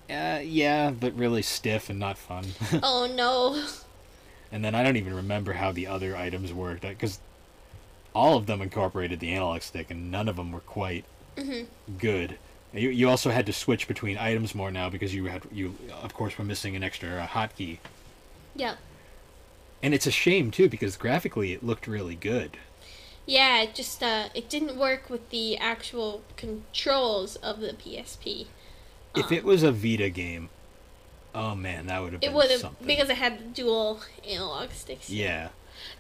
Yeah, but really stiff and not fun. Oh, no. And then I don't even remember how the other items worked, because all of them incorporated the analog stick, and none of them were quite good. You also had to switch between items more now, because you of course were missing an extra hotkey. Yeah. And it's a shame, too, because graphically it looked really good. Yeah, it just it didn't work with the actual controls of the PSP. If it was a Vita game, oh man, that would have been something. Because it had dual analog sticks. Yeah.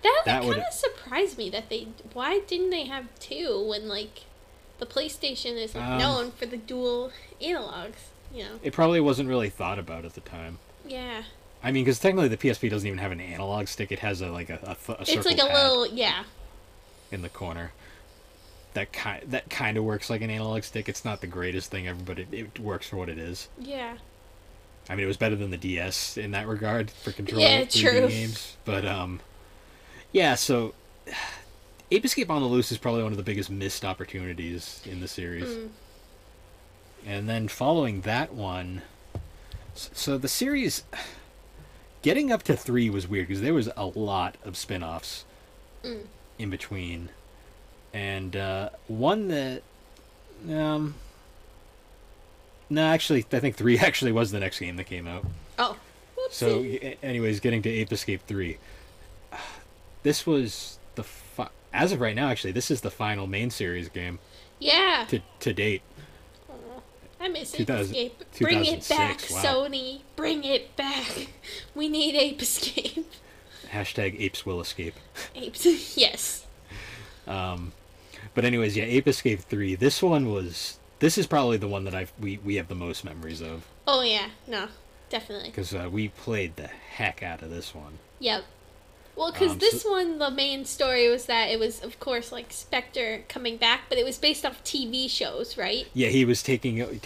That kind of surprised me that why didn't they have two when, like, the PlayStation is known for the dual analogs, you know? It probably wasn't really thought about at the time. Yeah. I mean, because technically the PSP doesn't even have an analog stick, it has a circle pad. It's like a little, yeah. In the corner. That kind of works like an analog stick. It's not the greatest thing ever, but it works for what it is. Yeah. I mean, it was better than the DS in that regard for controlling video games. But, yeah, so Ape Escape on the Loose is probably one of the biggest missed opportunities in the series. Mm. And then following that one... So the series... Getting up to 3 was weird, because there was a lot of spin-offs in between... And one that, I think 3 actually was the next game that came out. Oh, whoopsie. So, anyways, getting to Ape Escape 3. This was the as of right now, actually, this is the final main series game. Yeah. To date. Oh, I miss Ape Escape. Bring it back, wow. Sony. Bring it back. We need Ape Escape. Hashtag apes will escape. Apes, yes. But anyways, yeah, Ape Escape 3. This is probably the one that we have the most memories of. Oh yeah, no, definitely. Because we played the heck out of this one. Yep. Well, because the main story was that it was, of course, like Spectre coming back, but it was based off TV shows, right? Yeah, he was trying to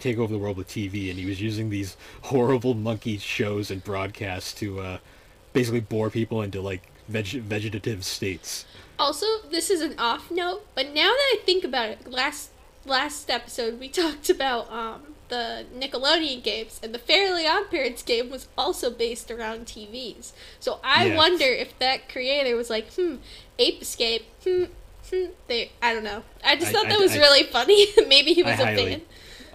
take over the world with TV, and he was using these horrible monkey shows and broadcasts to basically bore people into like vegetative states. Also, this is an off note, but now that I think about it, last episode we talked about the Nickelodeon games, and the Fairly Odd Parents game was also based around TVs. So I wonder if that creator was like, Ape Escape, I don't know. I just thought that was really funny. Maybe he was a fan.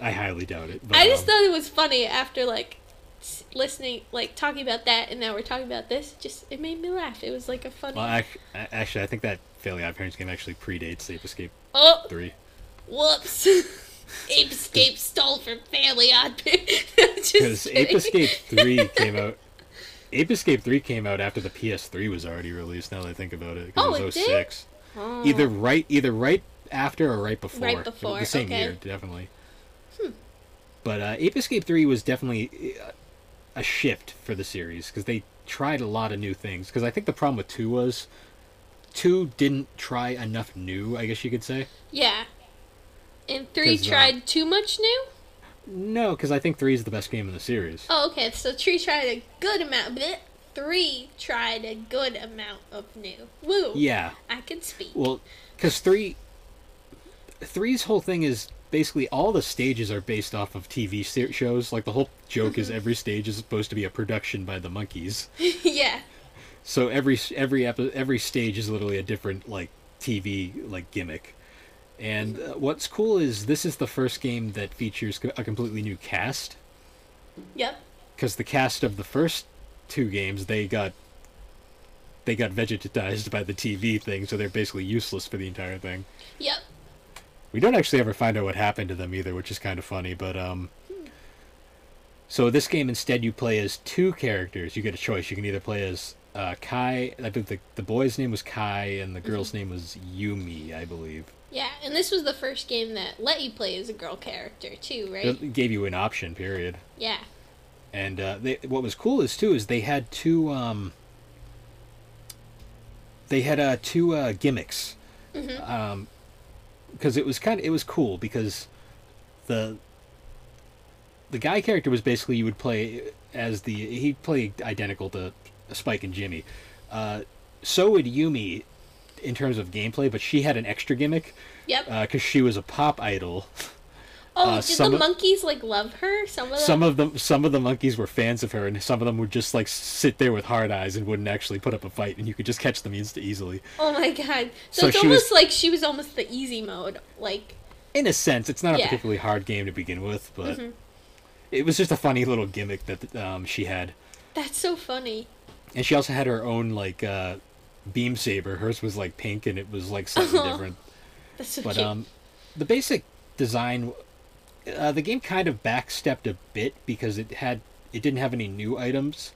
I highly doubt it. But, I just thought it was funny after, like, listening, like, talking about that, and now we're talking about this. It made me laugh. It was like a funny... Well, actually, I think that Fairly Odd Parents game actually predates Ape Escape 3. Whoops. Ape Escape stole from Fairly Odd Parents. Because Ape Escape 3 came out after the PS3 was already released, now that I think about it. Oh, it was 06. Did? Oh. Either right after or right before. Right before, the same year, definitely. But Ape Escape 3 was definitely... a shift for the series, because they tried a lot of new things, because I think the problem with 2 was 2 didn't try enough new, I guess you could say. Yeah. And 3 tried too much new? No, because I think 3 is the best game in the series. Oh, okay. So 3 tried a good amount. Bleh. 3 tried a good amount of new. Woo. Yeah. I can speak. Well, because 3's whole thing is basically all the stages are based off of TV shows. Like, the whole joke is every stage is supposed to be a production by the monkeys. Yeah. So every stage is literally a different, like, TV, like, gimmick. And what's cool is this is the first game that features a completely new cast. Yep. Because the cast of the first 2 games, they got vegetatized by the TV thing, so they're basically useless for the entire thing. Yep. We don't actually ever find out what happened to them either, which is kind of funny, but so this game, instead, you play as 2 characters. You get a choice. You can either play as Kai, I think the boy's name was Kai, and the girl's name was Yumi, I believe. Yeah, and this was the first game that let you play as a girl character, too, right? It gave you an option, period. Yeah. And what was cool is, too, is they had two gimmicks. Mm-hmm. Because it was cool, because the guy character was basically, you would play as he played identical to Spike and Jimmy. So would Yumi in terms of gameplay, but she had an extra gimmick. Yep. Because she was a pop idol. Oh, did the monkeys love her? Some of the monkeys were fans of her, and some of them would just sit there with hard eyes and wouldn't actually put up a fight, and you could just catch them easily. Oh my god! So it's almost she was almost the easy mode, in a sense. It's not a particularly hard game to begin with, but it was just a funny little gimmick that she had. That's so funny. And she also had her own beam saber. Hers was pink, and it was slightly different. That's so cute. The basic design, the game kind of backstepped a bit because it didn't have any new items.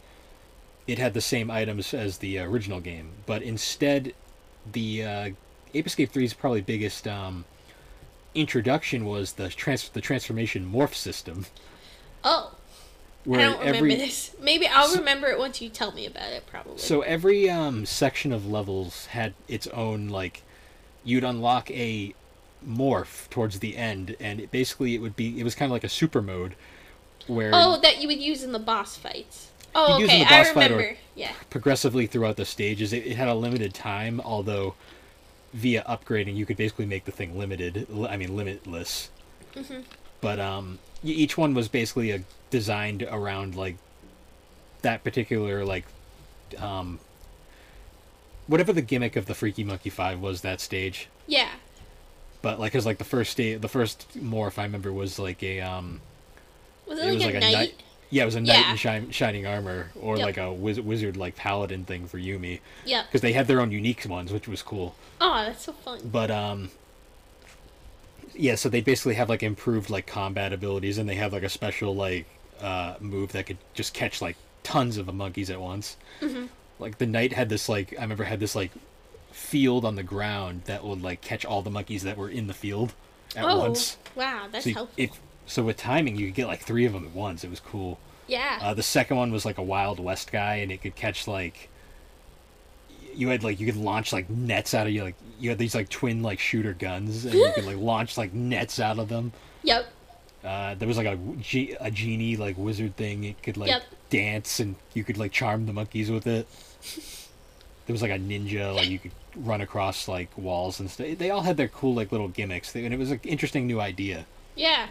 It had the same items as the original game, but instead, the Ape Escape 3's probably biggest introduction was the transformation morph system. Oh. Where I don't remember this. Maybe I'll remember it once you tell me about it, probably. So every section of levels had its own, you'd unlock a morph towards the end, and it was kind of like a super mode where... Oh, that you would use in the boss fights. Oh, okay, I remember. Yeah. Progressively throughout the stages. It had a limited time, although via upgrading, you could basically make the thing limitless. Mm-hmm. But each one was basically designed around that particular whatever the gimmick of the Freaky Monkey 5 was that stage. Yeah. But because the first morph I remember was a knight? Yeah, it was a knight in shining armor, or a wizard paladin thing for Yumi. Yeah. Because they had their own unique ones, which was cool. Oh, that's so fun. But yeah, so they basically have improved combat abilities, and they have a special move that could just catch tons of monkeys at once. Mm-hmm. The knight had this I remember had this field on the ground that would catch all the monkeys that were in the field at once. Wow, that's helpful. So with timing, you could get 3 of them at once. It was cool. Yeah. The second one was a Wild West guy, and it could catch you could launch nets out of you. You had these twin shooter guns, and you could launch nets out of them. Yep. There was a genie wizard thing. It could dance, and you could charm the monkeys with it. There was a ninja. You could run across walls and stuff. They all had their cool little gimmicks, and it was an interesting new idea. Yeah.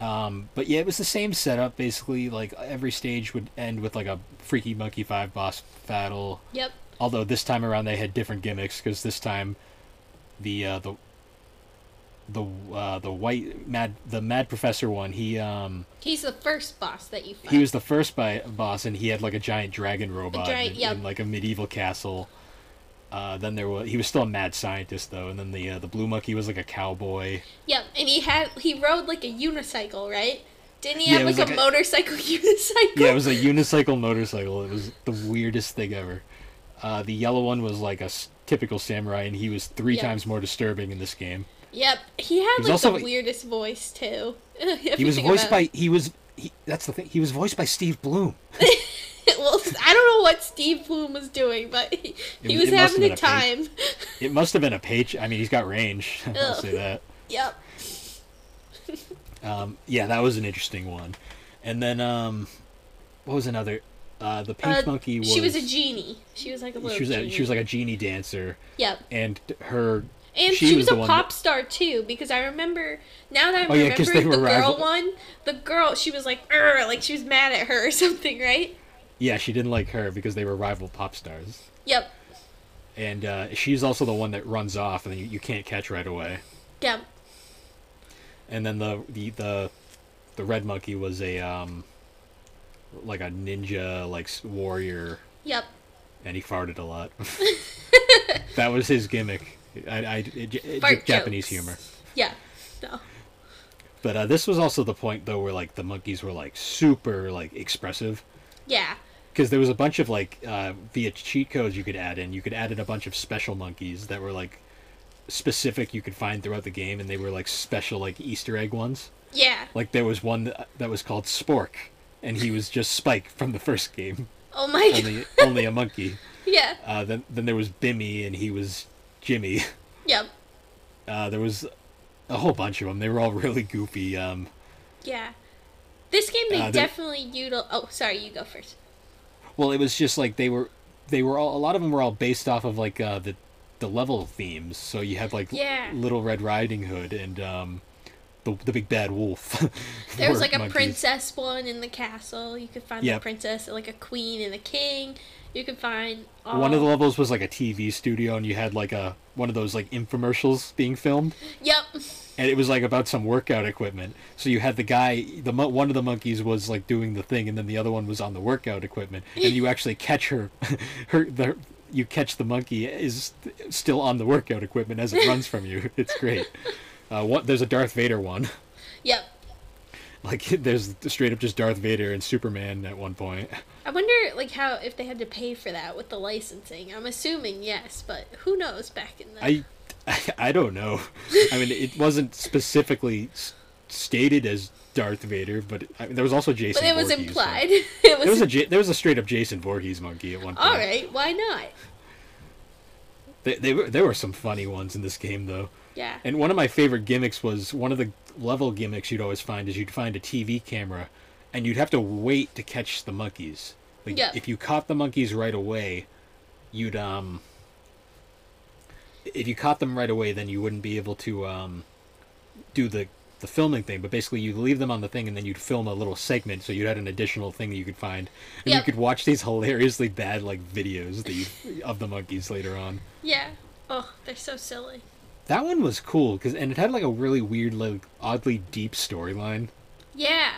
But yeah, it was the same setup basically. Every stage would end with a Freaky Monkey 5 boss battle. Yep. Although this time around they had different gimmicks, because this time the Mad Professor one, he's the first boss that you fight. He was the first boss, and he had a giant dragon robot and a medieval castle. Then he was still a mad scientist though, and then the blue monkey was a cowboy. Yep, and he rode a unicycle, right? Didn't he have a motorcycle unicycle? Yeah, it was a unicycle motorcycle. It was the weirdest thing ever. The yellow one was a typical samurai, and he was 3 times more disturbing in this game. Yep, he had the weirdest voice too. He was voiced by Steve Bloom. Well, I don't know what Steve Bloom was doing, but he was having a time. It must have been a page. I mean, he's got range. I'll say that. Yep. Yeah, that was an interesting one. And then, what was another? The pink monkey was... She was a genie. She was like a little genie. She was like a genie dancer. Yep. And her... And she was a pop star, too, because I remember, now that I'm remembering the girl one, the girl, she was like she was mad at her or something, right? Yeah, she didn't like her because they were rival pop stars. Yep. And she's also the one that runs off and you can't catch right away. Yep. And then the red monkey was a, like a ninja, like, warrior. Yep. And he farted a lot. That was his gimmick. Japanese humor. Yeah. No. But this was also the point, though, where, like, the monkeys were, like, super, like, expressive. Yeah. Because there was a bunch of, like, via cheat codes you could add in. You could add in a bunch of special monkeys that were, like, specific you could find throughout the game, and they were, like, special, like, Easter egg ones. Yeah. Like, there was one that was called Spork, and he was just Spike from the first game. Oh, my God. Only a monkey. Yeah. Then there was Bimmy, and he was... Jimmy. Yep. There was a whole bunch of them. They were all really goofy. Yeah. This game, they definitely utilized... Oh, sorry, you go first. Well, it was just like they were all... A lot of them were all based off of like the level themes. So you had like Little Red Riding Hood and the Big Bad Wolf. There was like a princess one in the castle. You could find the princess, like a queen and a king. You could find... One of the levels was, like, a TV studio, and you had, like, one of those, like, infomercials being filmed. Yep. And it was, like, about some workout equipment. So you had the guy... One of the monkeys was, like, doing the thing, and then the other one was on the workout equipment. And you actually catch her... you catch the monkey is still on the workout equipment as it runs from you. It's great. There's a Darth Vader one. Yep. Like, there's straight up just Darth Vader and Superman at one point. I wonder, like, how, if they had to pay for that with the licensing. I'm assuming yes, but who knows back in the... I don't know. I mean, it wasn't specifically stated as Darth Vader, but I mean, there was also Jason Voorhees. But it was implied. So. There was a straight up Jason Voorhees monkey at one point. All right, why not? There were some funny ones in this game, though. Yeah. And one of my favorite gimmicks was one of the level gimmicks you'd always find is you'd find a TV camera and you'd have to wait to catch the monkeys. Like, if you caught the monkeys right away, then you wouldn't be able to do the filming thing, but basically you'd leave them on the thing and then you'd film a little segment, so you'd add an additional thing that you could find. And you could watch these hilariously bad, like, videos of the monkeys later on. Yeah. Oh, they're so silly. That one was cool, and it had, like, a really weird, like, oddly deep storyline. Yeah.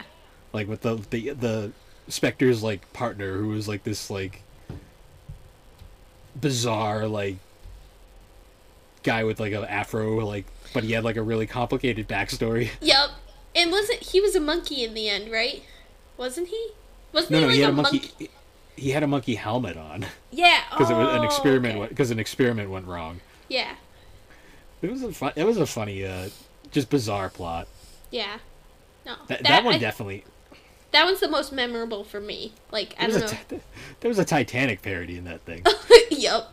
Like, with the Spectre's, like, partner, who was, like, this, like, bizarre, like, guy with, like, an afro, like, but he had, like, a really complicated backstory. Yep. And he was a monkey in the end, right? Wasn't he? Wasn't he, like, he had a monkey... He had a monkey helmet on. Yeah, because it was an experiment, because an experiment went wrong. Yeah. It was a funny, just bizarre plot. Yeah. No. That one definitely. That one's the most memorable for me. Like, I don't know. There was a Titanic parody in that thing. Yep.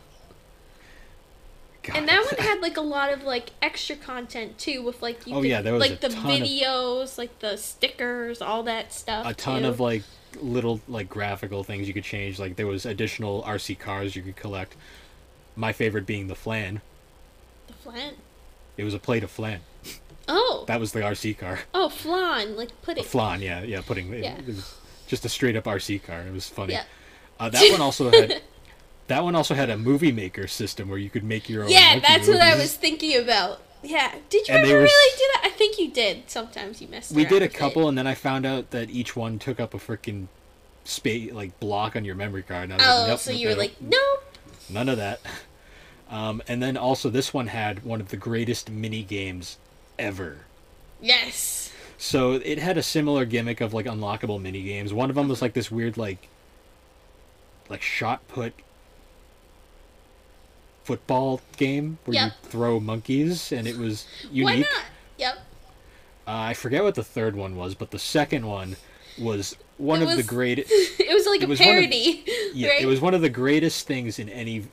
God. And that one had, like, a lot of, like, extra content, too, with, like, there was like the videos, like, the stickers, all that stuff, a ton of, like, little, like, graphical things you could change. Like, there was additional RC cars you could collect. My favorite being the Flan. Flan. It was a plate of flan. Oh. That was the RC car. Oh, flan, like pudding. A flan, yeah, pudding. Yeah. It was just a straight up RC car. It was funny. Yeah. That one also had a movie maker system where you could make your own. Yeah, that's movies. What I was thinking about. Yeah. Did you ever really do that? I think you did. Sometimes you messed up. We did a couple, and then I found out that each one took up a freaking space, like, block on your memory card. And I was like, nope, so you were like, nope. None of that. And then also this one had one of the greatest mini games ever. Yes. So it had a similar gimmick of, like, unlockable mini games. One of them was, like, this weird, like shot put football game where you throw monkeys, and it was unique. Why not? Yep. I forget what the third one was, but the second one was one of the greatest. It was like a parody. It was one of the greatest things in any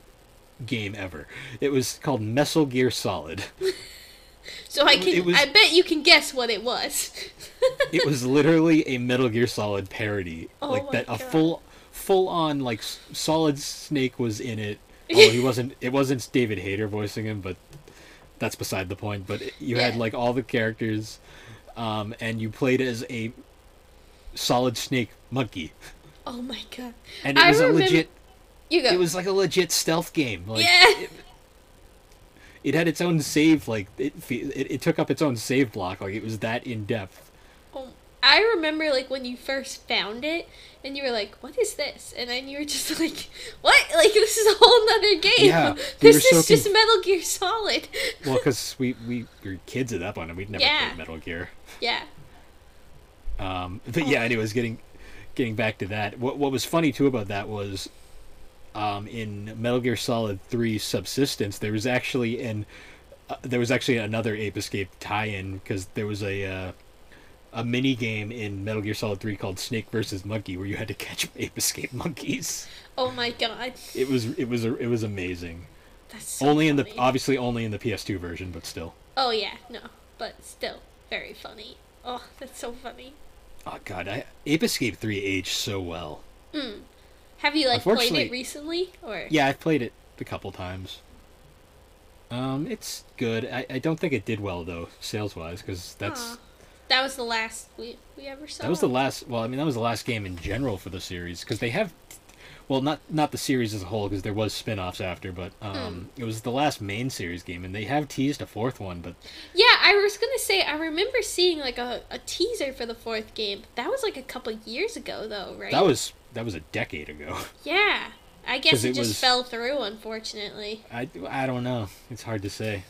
game ever. It was called Metal Gear Solid. So I bet you can guess what it was. It was literally a Metal Gear Solid parody. Oh like that, God. A full on like Solid Snake was in it. Although he wasn't. It wasn't David Hayter voicing him, but that's beside the point. But you had like all the characters, and you played as a Solid Snake monkey. Oh my God! And it was a legit. You go. It was like a legit stealth game. Like, It had its own save. Like it took up its own save block. Like it was that in depth. Oh, I remember like when you first found it. And you were like, what is this? And then you were just like, what? Like, this is a whole nother game. Yeah, this is just Metal Gear Solid. Well, because we were kids at that point, and we'd never played Metal Gear. Yeah. But anyways, getting back to that. What was funny, too, about that was in Metal Gear Solid 3 Subsistence, there was actually another Ape Escape tie-in, because there was a mini game in Metal Gear Solid 3 called Snake vs. Monkey, where you had to catch Ape Escape monkeys. Oh my God! It was amazing. That's so funny. Obviously only in the PS2 version, but still. Oh yeah, no, but still very funny. Oh, that's so funny. Oh God, Ape Escape 3 aged so well. Mm. Have you played it recently or? Yeah, I've played it a couple times. It's good. I don't think it did well though, sales wise, because that's. Aww. That was the last we ever saw. That was the last. Well, I mean, that was the last game in general for the series, because they have, well, not the series as a whole, because there was spin-offs after, but it was the last main series game, and they have teased a fourth one, but. Yeah, I was gonna say I remember seeing like a teaser for the fourth game. That was like a couple years ago, though, right? That was a decade ago. Yeah, I guess it just fell through, unfortunately. I don't know. It's hard to say.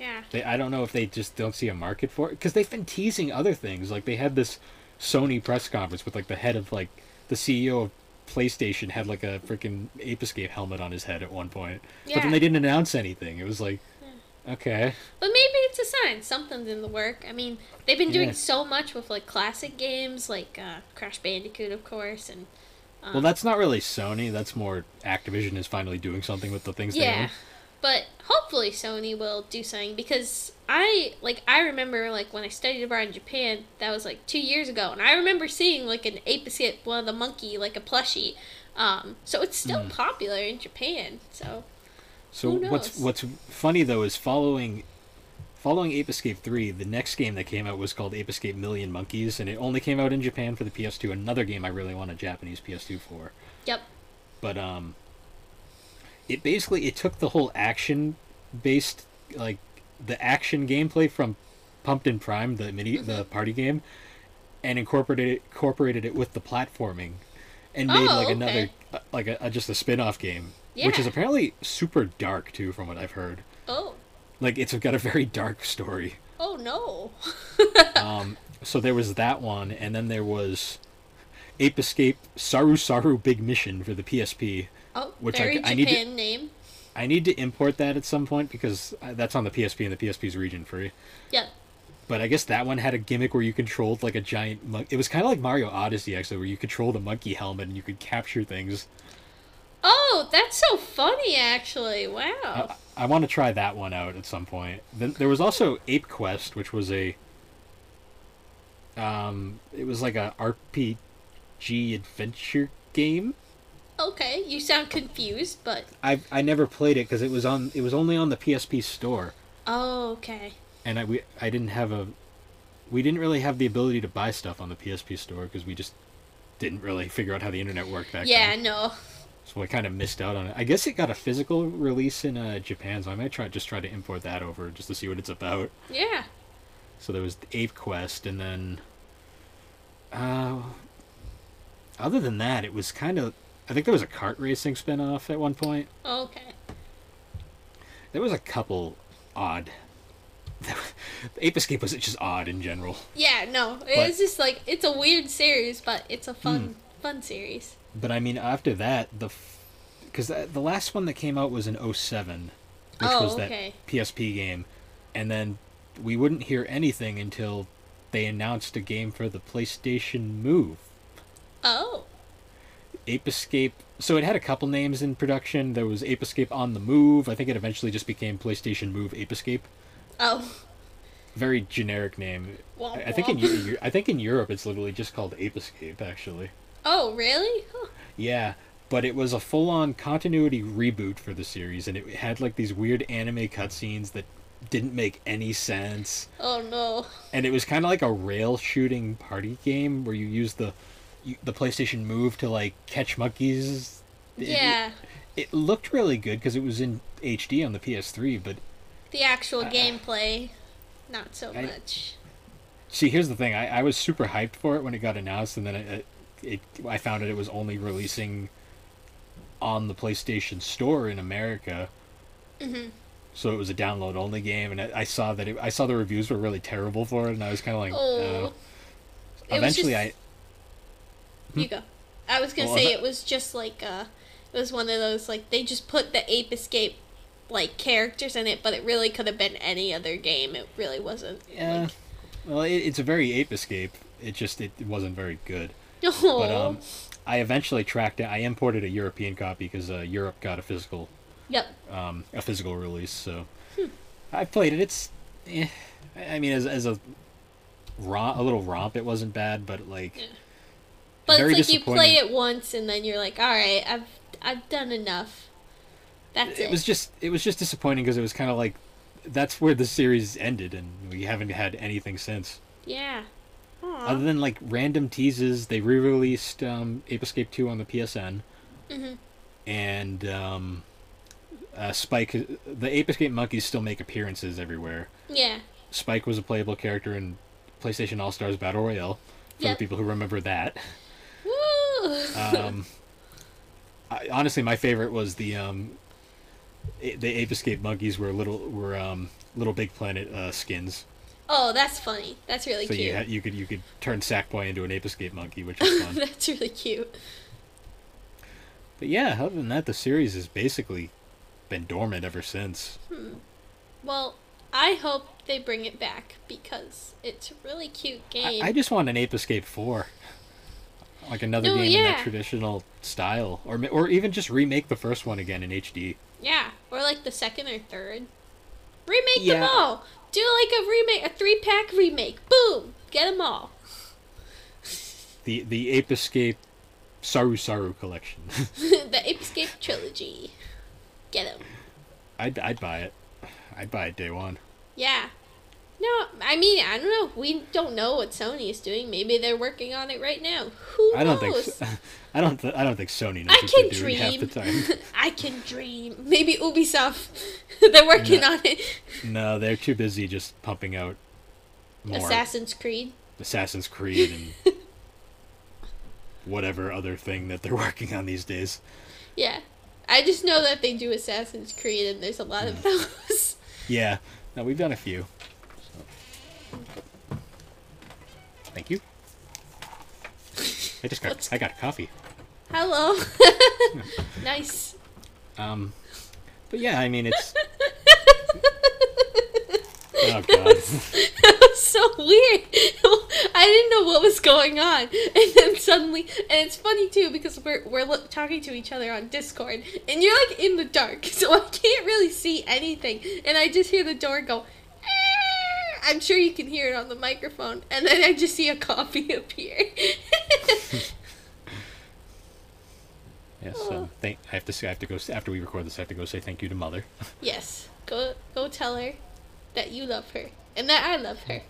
Yeah. I don't know if they just don't see a market for it, because they've been teasing other things. Like they had this Sony press conference with like the head of like the CEO of PlayStation had like a freaking Ape Escape helmet on his head at one point. Yeah. But then they didn't announce anything. It was like, okay. But maybe it's a sign. Something's in the work. I mean, they've been doing so much with like classic games, like Crash Bandicoot, of course, and. Well, that's not really Sony. That's more Activision is finally doing something with the things they own. But hopefully Sony will do something, because I remember like when I studied abroad in Japan, that was like 2 years ago, and I remember seeing like an Ape Escape, one of the monkey, like a plushie. So it's still popular in Japan. So who knows? What's funny though is following Ape Escape 3, the next game that came out was called Ape Escape Million Monkeys, and it only came out in Japan for the PS2. Another game I really want a Japanese PS2 for. Yep. But it basically, it took the whole action-based, like, the action gameplay from Pumpkin Prime, the party game, and incorporated it with the platforming, and made, just a spin-off game, which is apparently super dark, too, from what I've heard. Oh. Like, it's got a very dark story. Oh, no. So there was that one, and then there was Ape Escape Saru Saru Big Mission for the PSP. Oh, name. I need to import that at some point, because that's on the PSP, and the PSP's region free. Yeah. But I guess that one had a gimmick where you controlled like a giant monkey. It was kind of like Mario Odyssey, actually, where you controlled a monkey helmet and you could capture things. Oh, that's so funny, actually. Wow. I want to try that one out at some point. Then there was also Ape Quest, which was a... it was like a RPG adventure game. Okay, you sound confused, but I never played it because it was only on the PSP store. Oh, okay. And we didn't really have the ability to buy stuff on the PSP store because we just didn't really figure out how the internet worked back then. Yeah, no. So I kind of missed out on it. I guess it got a physical release in Japan, so I might try to import that over just to see what it's about. Yeah. So there was the Ape Quest, and then other than that, it was kind of. I think there was a kart racing spinoff at one point. Oh, okay. There was a couple odd. Ape Escape was just odd in general. Yeah, no. It's just like, it's a weird series, but it's a fun series. But I mean, after that, because the last one that came out was in 2007, which was that PSP game. And then we wouldn't hear anything until they announced a game for the PlayStation Move. Oh. Ape Escape. So it had a couple names in production. There was Ape Escape on the Move. I think it eventually just became PlayStation Move Ape Escape. Oh. Very generic name. Womp, I think womp. I think in Europe it's literally just called Ape Escape, actually. Oh, really? Huh. Yeah, but it was a full-on continuity reboot for the series, and it had like these weird anime cutscenes that didn't make any sense. Oh no. And it was kind of like a rail shooting party game where you use the PlayStation Move to like catch monkeys. Yeah. It looked really good because it was in HD on the PS3, but the actual gameplay, not so much. See, here's the thing. I was super hyped for it when it got announced, and then I found out it was only releasing on the PlayStation Store in America. Mm-hmm. So it was a download-only game, and I saw that I saw the reviews were really terrible for it, and I was kind of like, oh. Eventually, just... You go. I was gonna say it was just like it was one of those like they just put the Ape Escape like characters in it, but it really could have been any other game. It really wasn't. Yeah. Like... Well, it's a very Ape Escape. It just it wasn't very good. Oh. But I eventually tracked it. I imported a European copy because Europe got a physical. Yep. A physical release. So I played it. It's, I mean, as a little romp, it wasn't bad, but like. Yeah. But it's like you play it once and then you're like, all right, I've done enough. That's it. It was just disappointing because it was kind of like, that's where the series ended, and we haven't had anything since. Yeah. Aww. Other than like random teases, they re-released Ape Escape 2 on the PSN, mm-hmm. and Spike. The Ape Escape monkeys still make appearances everywhere. Yeah. Spike was a playable character in PlayStation All Stars Battle Royale. For yep. the people who remember that. Woo! Honestly, my favorite was the Ape Escape monkeys were Little Big Planet skins. Oh, that's funny. That's really cute. So you could turn Sackboy into an Ape Escape monkey, which is fun. That's really cute. But yeah, other than that, the series has basically been dormant ever since. Well, I hope they bring it back because it's a really cute game. I just want an Ape Escape 4. Like another game in that traditional style. Or even just remake the first one again in HD. Yeah, or like the second or third. Remake them all! Do like a remake, a 3-pack remake. Boom! Get them all. The Ape Escape Saru Saru collection. The Ape Escape trilogy. Get them. I'd buy it. I'd buy it day one. Yeah. No, I mean, I don't know. We don't know what Sony is doing. Maybe they're working on it right now. Who knows? I don't think Sony knows what they're doing half the time. I can dream. Maybe Ubisoft. They're working on it. No, they're too busy just pumping out more. Assassin's Creed and whatever other thing that they're working on these days. Yeah. I just know that they do Assassin's Creed, and there's a lot of those. Yeah. No, we've done a few. So. Thank you. I got coffee. Hello. Nice. But yeah, I mean it's. Oh god. That was so weird. I didn't know what was going on, and then suddenly, and it's funny too because we're talking to each other on Discord, and you're like in the dark, so I can't really see anything, and I just hear the door go. Aah! I'm sure you can hear it on the microphone, and then I just see a coffee appear. Yes, I have to go say thank you to Mother. Yes, go tell her. That you love her, and that I love her.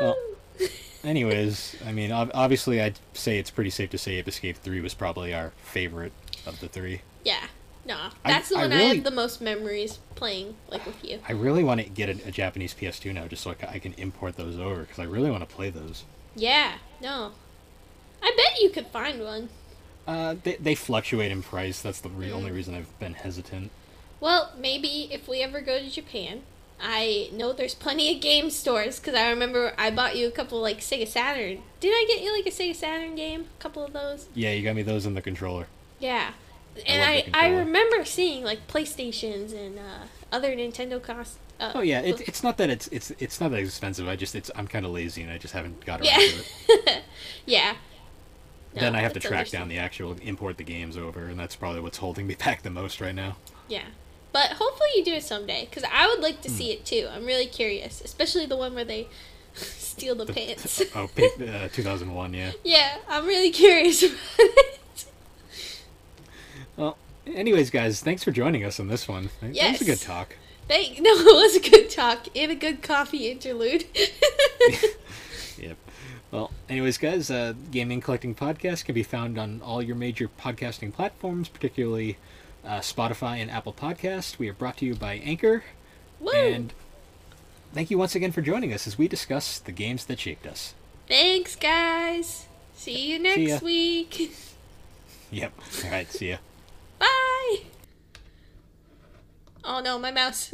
Well, anyways, I mean, obviously I'd say it's pretty safe to say Ape Escape 3 was probably our favorite of the three. Yeah, no, that's the one I have the most memories playing, like, with you. I really want to get a Japanese PS2 now, just so I can import those over, because I really want to play those. Yeah, no. I bet you could find one. They fluctuate in price, that's the only reason I've been hesitant. Well, maybe if we ever go to Japan, I know there's plenty of game stores, because I remember I bought you a couple, like, Sega Saturn. Did I get you, like, a Sega Saturn game? A couple of those? Yeah, you got me those and the controller. Yeah. And I remember seeing, like, PlayStations and other Nintendo costs. Oh, yeah. It's not that it's not that expensive. I'm kind of lazy, and I just haven't got around to it. Yeah. No, then I have to track down the actual, import the games over, and that's probably what's holding me back the most right now. Yeah. But hopefully you do it someday, because I would like to see it too. I'm really curious, especially the one where they steal the pants. Oh, 2001, yeah. Yeah, I'm really curious about it. Well, anyways, guys, thanks for joining us on this one. Yes. It was a good talk. No, it was a good talk and a good coffee interlude. Yep. Well, anyways, guys, Gaming Collecting Podcast can be found on all your major podcasting platforms, particularly Spotify and Apple Podcast. We are brought to you by Anchor. Woo! And thank you once again for joining us as we discuss the games that shaped us. Thanks, guys. See you next week. Yep. All right, see ya. Bye! Oh no, my mouse.